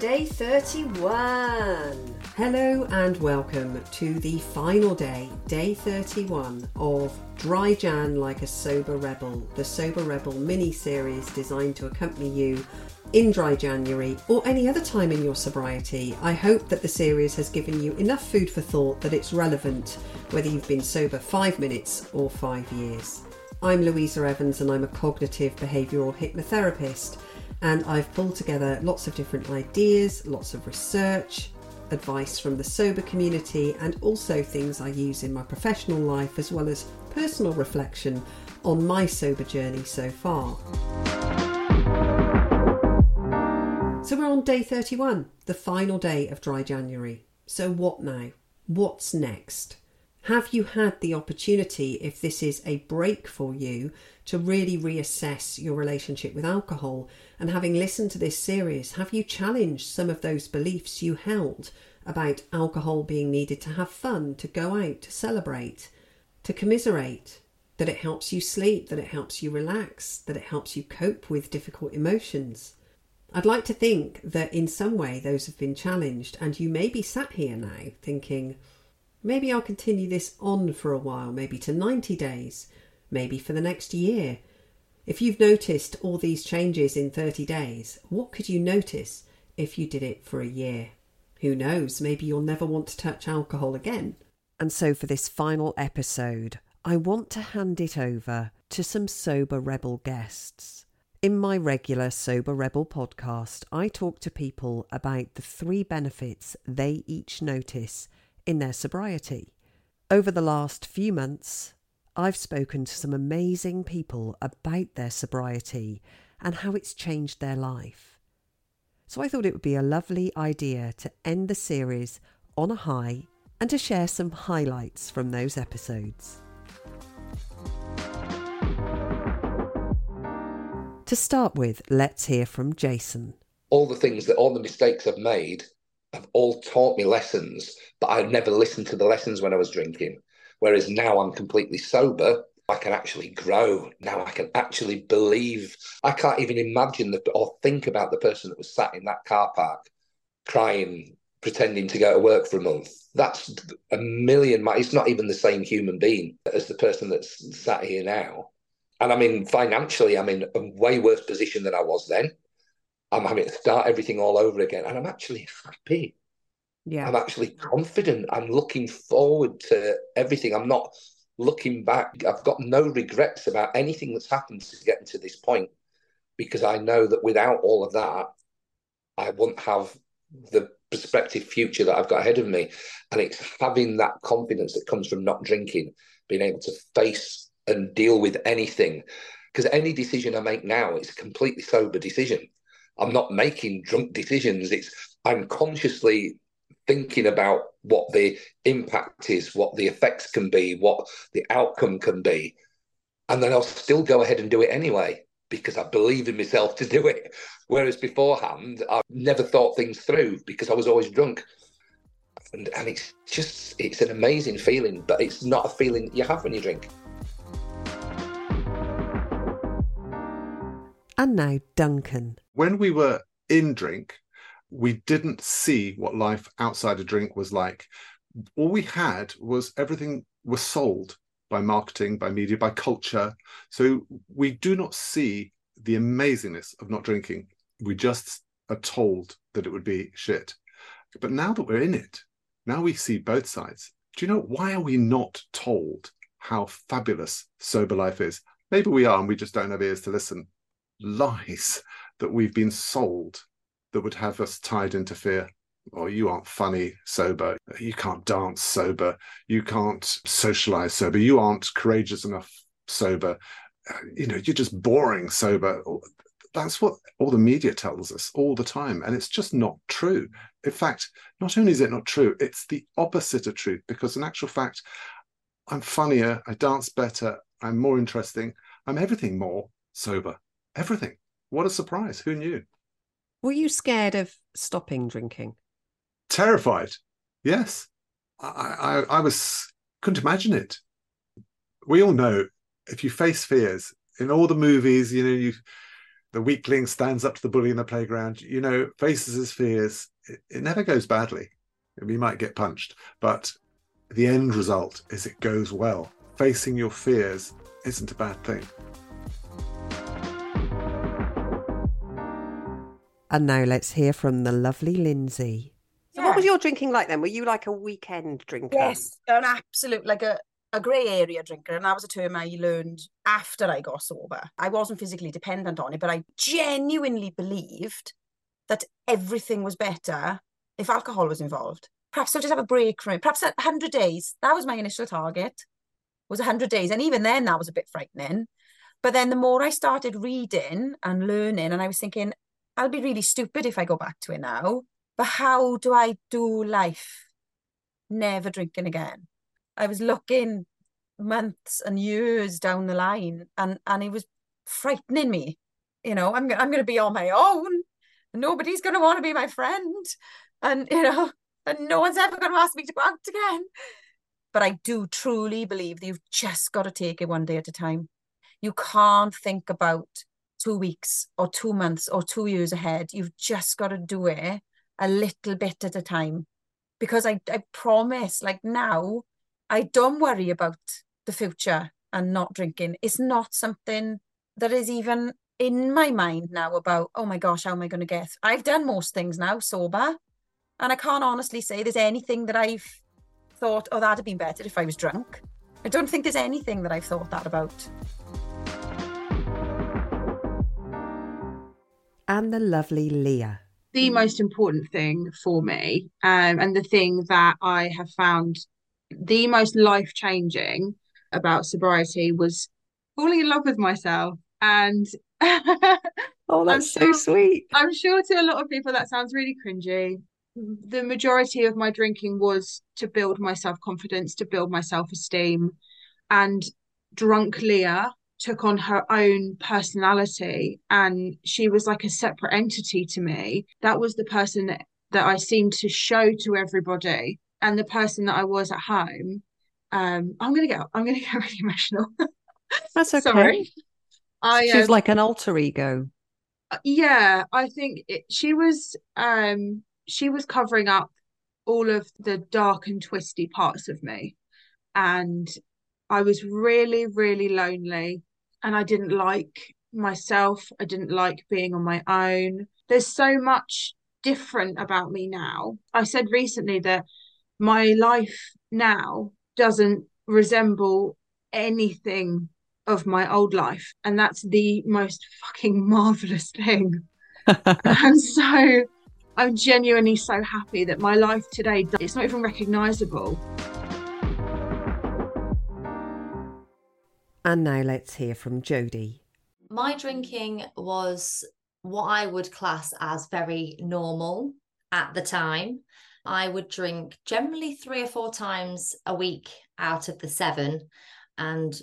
Day 31. Hello and welcome to the final day, day 31 of Dry Jan Like a Sober Rebel, the Sober Rebel mini-series designed to accompany you in Dry January or any other time in your sobriety. I hope that the series has given you enough food for thought that it's relevant whether you've been sober 5 minutes or 5 years. I'm Louisa Evans and I'm a cognitive behavioural hypnotherapist, and I've pulled together lots of different ideas, lots of research, advice from the sober community, and also things I use in my professional life as well as personal reflection on my sober journey so far. So we're on day 31, the final day of Dry January. So what now? What's next? Have you had the opportunity, if this is a break for you, to really reassess your relationship with alcohol? And having listened to this series, have you challenged some of those beliefs you held about alcohol being needed to have fun, to go out, to celebrate, to commiserate, that it helps you sleep, that it helps you relax, that it helps you cope with difficult emotions? I'd like to think that in some way those have been challenged, and you may be sat here now thinking, maybe I'll continue this on for a while, maybe to 90 days, maybe for the next year. If you've noticed all these changes in 30 days, what could you notice if you did it for a year? Who knows, maybe you'll never want to touch alcohol again. And so for this final episode, I want to hand it over to some Sober Rebel guests. In my regular Sober Rebel podcast, I talk to people about the 3 benefits they each notice in their sobriety. Over the last few months, I've spoken to some amazing people about their sobriety and how it's changed their life. So I thought it would be a lovely idea to end the series on a high and to share some highlights from those episodes. To start with, let's hear from Jason. All the mistakes I've made have all taught me lessons, but I never listened to the lessons when I was drinking. Whereas now I'm completely sober, I can actually grow. Now I can actually believe. I can't even imagine or think about the person that was sat in that car park crying, pretending to go to work for a month. That's a million. It's not even the same human being as the person that's sat here now. And I mean, financially, I'm in a way worse position than I was then. I'm having to start everything all over again. And I'm actually happy. Yeah. I'm actually confident. I'm looking forward to everything. I'm not looking back. I've got no regrets about anything that's happened to getting to this point, because I know that without all of that, I wouldn't have the prospective future that I've got ahead of me. And it's having that confidence that comes from not drinking, being able to face and deal with anything. Because any decision I make now, it's a completely sober decision. I'm not making drunk decisions. I'm consciously thinking about what the impact is, what the effects can be, what the outcome can be. And then I'll still go ahead and do it anyway, because I believe in myself to do it. Whereas beforehand, I never thought things through because I was always drunk. And it's an amazing feeling, but it's not a feeling you have when you drink. And now Duncan. When we were in drink, we didn't see what life outside a drink was like. All we had was everything was sold by marketing, by media, by culture. So we do not see the amazingness of not drinking. We just are told that it would be shit. But now that we're in it, now we see both sides. Do you know, why are we not told how fabulous sober life is? Maybe we are, and we just don't have ears to listen. Lies that we've been sold that would have us tied into fear. Oh, you aren't funny sober. You can't dance sober. You can't socialise sober. You aren't courageous enough sober. You know, you're just boring sober. That's what all the media tells us all the time. And it's just not true. In fact, not only is it not true, it's the opposite of truth. Because in actual fact, I'm funnier. I dance better. I'm more interesting. I'm everything more sober. Everything. What a surprise. Who knew? Were you scared of stopping drinking? Terrified. Yes. I couldn't imagine it. We all know if you face fears in all the movies, you know, you the weakling stands up to the bully in the playground, you know, faces his fears. It never goes badly. We might get punched, but the end result is it goes well. Facing your fears isn't a bad thing. And now let's hear from the lovely Lindsay. Yeah. So what was your drinking like then? Were you like a weekend drinker? Yes, an absolute, like a grey area drinker. And that was a term I learned after I got sober. I wasn't physically dependent on it, but I genuinely believed that everything was better if alcohol was involved. Perhaps I'll just have a break from it. Perhaps 100 days. That was my initial target, was 100 days. And even then, that was a bit frightening. But then the more I started reading and learning, and I was thinking, I'll be really stupid if I go back to it now. But how do I do life? Never drinking again. I was looking months and years down the line, and it was frightening me. You know, I'm going to be on my own. Nobody's going to want to be my friend. And, you know, and no one's ever going to ask me to go out again. But I do truly believe that you've just got to take it one day at a time. You can't think about 2 weeks or 2 months or 2 years ahead. You've just got to do it a little bit at a time. Because I promise, like now, I don't worry about the future and not drinking. It's not something that is even in my mind now about, oh my gosh, how am I going to get? I've done most things now sober. And I can't honestly say there's anything that I've thought, oh, that'd have been better if I was drunk. I don't think there's anything that I've thought that about. And the lovely Leah. The most important thing for me, and the thing that I have found the most life-changing about sobriety, was falling in love with myself. And oh, that's so sweet. I'm sure to a lot of people that sounds really cringy. The majority of my drinking was to build my self-confidence, to build my self-esteem. And drunk Leah took on her own personality, and she was like a separate entity to me. That was the person that I seemed to show to everybody, and the person that I was at home. I'm going to get really emotional. That's okay. Sorry. She was like an alter ego. Yeah, I think she was covering up all of the dark and twisty parts of me. And I was really, really lonely, and I didn't like myself. I didn't like being on my own. There's so much different about me now. I said recently that my life now doesn't resemble anything of my old life, and that's the most fucking marvelous thing. And so I'm genuinely so happy that my life today, it's not even recognisable. And now let's hear from Jodie. My drinking was what I would class as very normal at the time. I would drink generally 3 or 4 times a week out of the 7, and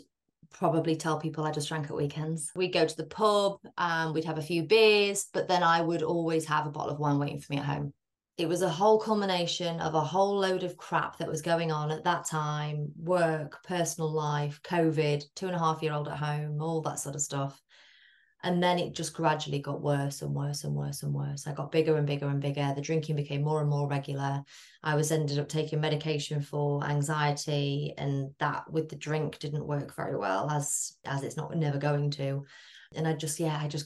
probably tell people I just drank at weekends. We'd go to the pub, we'd have a few beers, but then I would always have a bottle of wine waiting for me at home. It was a whole culmination of a whole load of crap that was going on at that time: work, personal life, COVID, 2.5-year-old at home, all that sort of stuff. And then it just gradually got worse and worse and worse and worse. I got bigger and bigger and bigger. The drinking became more and more regular. I was ended up taking medication for anxiety, and that with the drink didn't work very well, as it's not never going to. And I just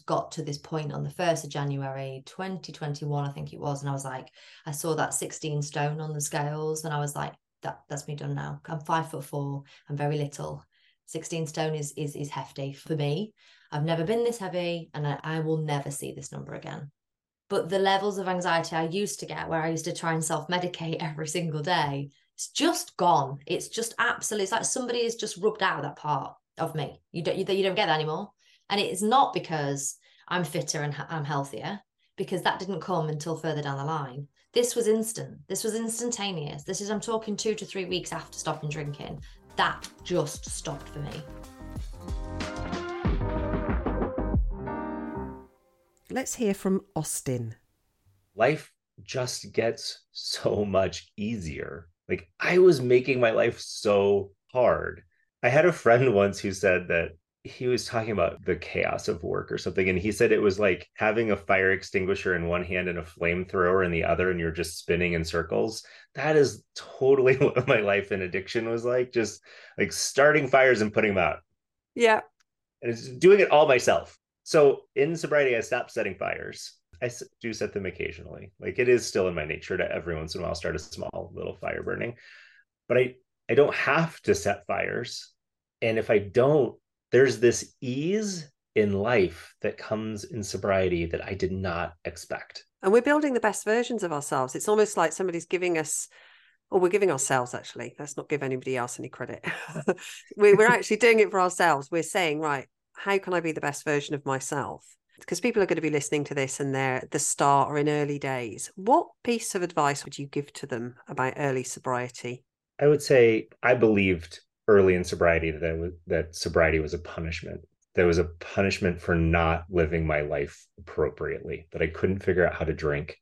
got to this point on the 1st of January 2021, I think it was. And I was like, I saw that 16 stone on the scales, and I was like, that's me done now. I'm 5'4". I'm very little. 16 stone is hefty for me. I've never been this heavy, and I will never see this number again. But the levels of anxiety I used to get, where I used to try and self-medicate every single day, it's just gone. It's just absolutely, it's like somebody has just rubbed out that part of me. You don't get that anymore. And it's not because I'm fitter and I'm healthier, because that didn't come until further down the line. This was instant. This was instantaneous. This is, I'm talking 2 to 3 weeks after stopping drinking. That just stopped for me. Let's hear from Austin. Life just gets so much easier. Like, I was making my life so hard. I had a friend once who said that he was talking about the chaos of work or something. And he said it was like having a fire extinguisher in one hand and a flamethrower in the other, and you're just spinning in circles. That is totally what my life in addiction was like, just like starting fires and putting them out. Yeah. And it's doing it all myself. So in sobriety, I stopped setting fires. I do set them occasionally. Like, it is still in my nature to every once in a while start a small little fire burning, but I don't have to set fires. And if I don't, there's this ease in life that comes in sobriety that I did not expect. And we're building the best versions of ourselves. It's almost like somebody's giving us, or we're giving ourselves, actually, let's not give anybody else any credit. We're actually doing it for ourselves. We're saying, right, how can I be the best version of myself? Because people are going to be listening to this and they're at the start or in early days. What piece of advice would you give to them about early sobriety? I would say I believed early in sobriety that sobriety was a punishment. There was a punishment for not living my life appropriately, that I couldn't figure out how to drink.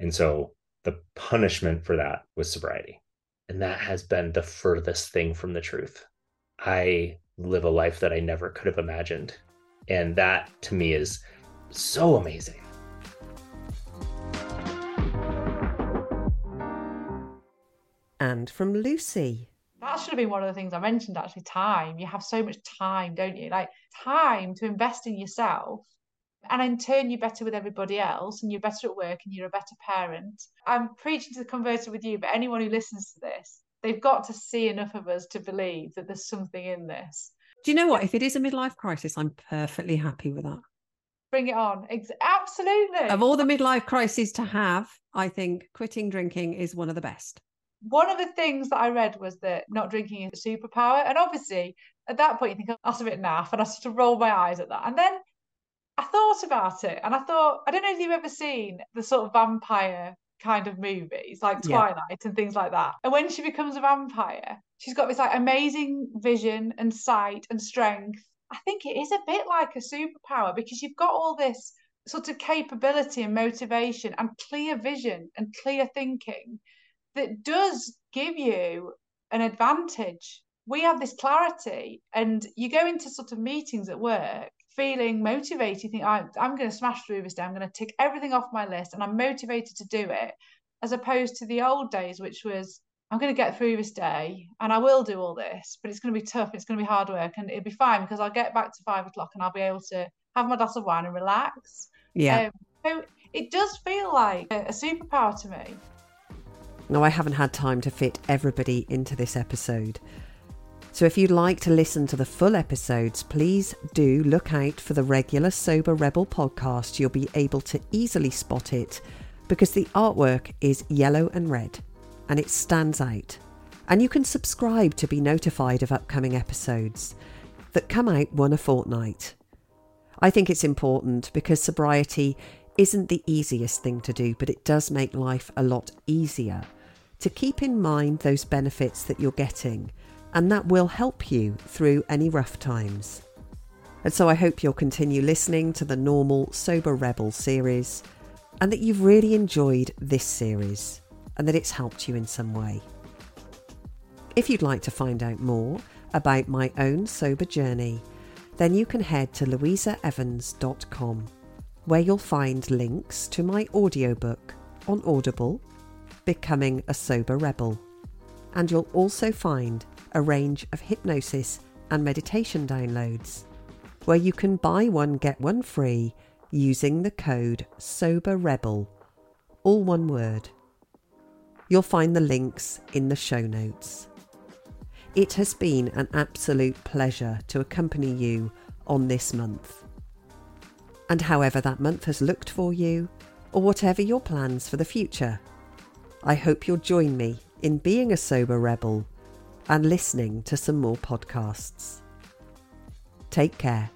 And so the punishment for that was sobriety. And that has been the furthest thing from the truth. I live a life that I never could have imagined. And that, to me, is so amazing. And from Lucy. That should have been one of the things I mentioned, actually, time. You have so much time, don't you? Like, time to invest in yourself. And in turn, you're better with everybody else, and you're better at work, and you're a better parent. I'm preaching to the converted with you, but anyone who listens to this, they've got to see enough of us to believe that there's something in this. Do you know what? If it is a midlife crisis, I'm perfectly happy with that. Bring it on. Absolutely. Of all the midlife crises to have, I think quitting drinking is one of the best. One of the things that I read was that not drinking is a superpower. And obviously, at that point, you think, that's a bit naff. And I sort of rolled my eyes at that. And then I thought about it. And I thought, I don't know if you've ever seen the sort of vampire kind of movies, like Twilight and things like that. And when she becomes a vampire, she's got this like amazing vision and sight and strength. I think it is a bit like a superpower, because you've got all this sort of capability and motivation and clear vision and clear thinking that does give you an advantage. We have this clarity, and you go into sort of meetings at work feeling motivated. You think, I'm going to smash through this day. I'm going to tick everything off my list, and I'm motivated to do it, as opposed to the old days, which was, I'm going to get through this day and I will do all this, but it's going to be tough. It's going to be hard work, and it'll be fine because I'll get back to 5 o'clock and I'll be able to have my glass of wine and relax. Yeah. So it does feel like a superpower to me. Now, I haven't had time to fit everybody into this episode. So if you'd like to listen to the full episodes, please do look out for the regular Sober Rebel podcast. You'll be able to easily spot it because the artwork is yellow and red, and it stands out. And you can subscribe to be notified of upcoming episodes that come out one a fortnight. I think it's important because sobriety isn't the easiest thing to do, but it does make life a lot easier to keep in mind those benefits that you're getting, and that will help you through any rough times. And so I hope you'll continue listening to the normal Sober Rebel series, and that you've really enjoyed this series, and that it's helped you in some way. If you'd like to find out more about my own sober journey, then you can head to louisaevans.com, where you'll find links to my audiobook on Audible, Becoming a Sober Rebel. And you'll also find a range of hypnosis and meditation downloads, where you can buy one, get one free using the code SOBERREBEL, all one word. You'll find the links in the show notes. It has been an absolute pleasure to accompany you on this month. And however that month has looked for you, or whatever your plans for the future, I hope you'll join me in being a sober rebel and listening to some more podcasts. Take care.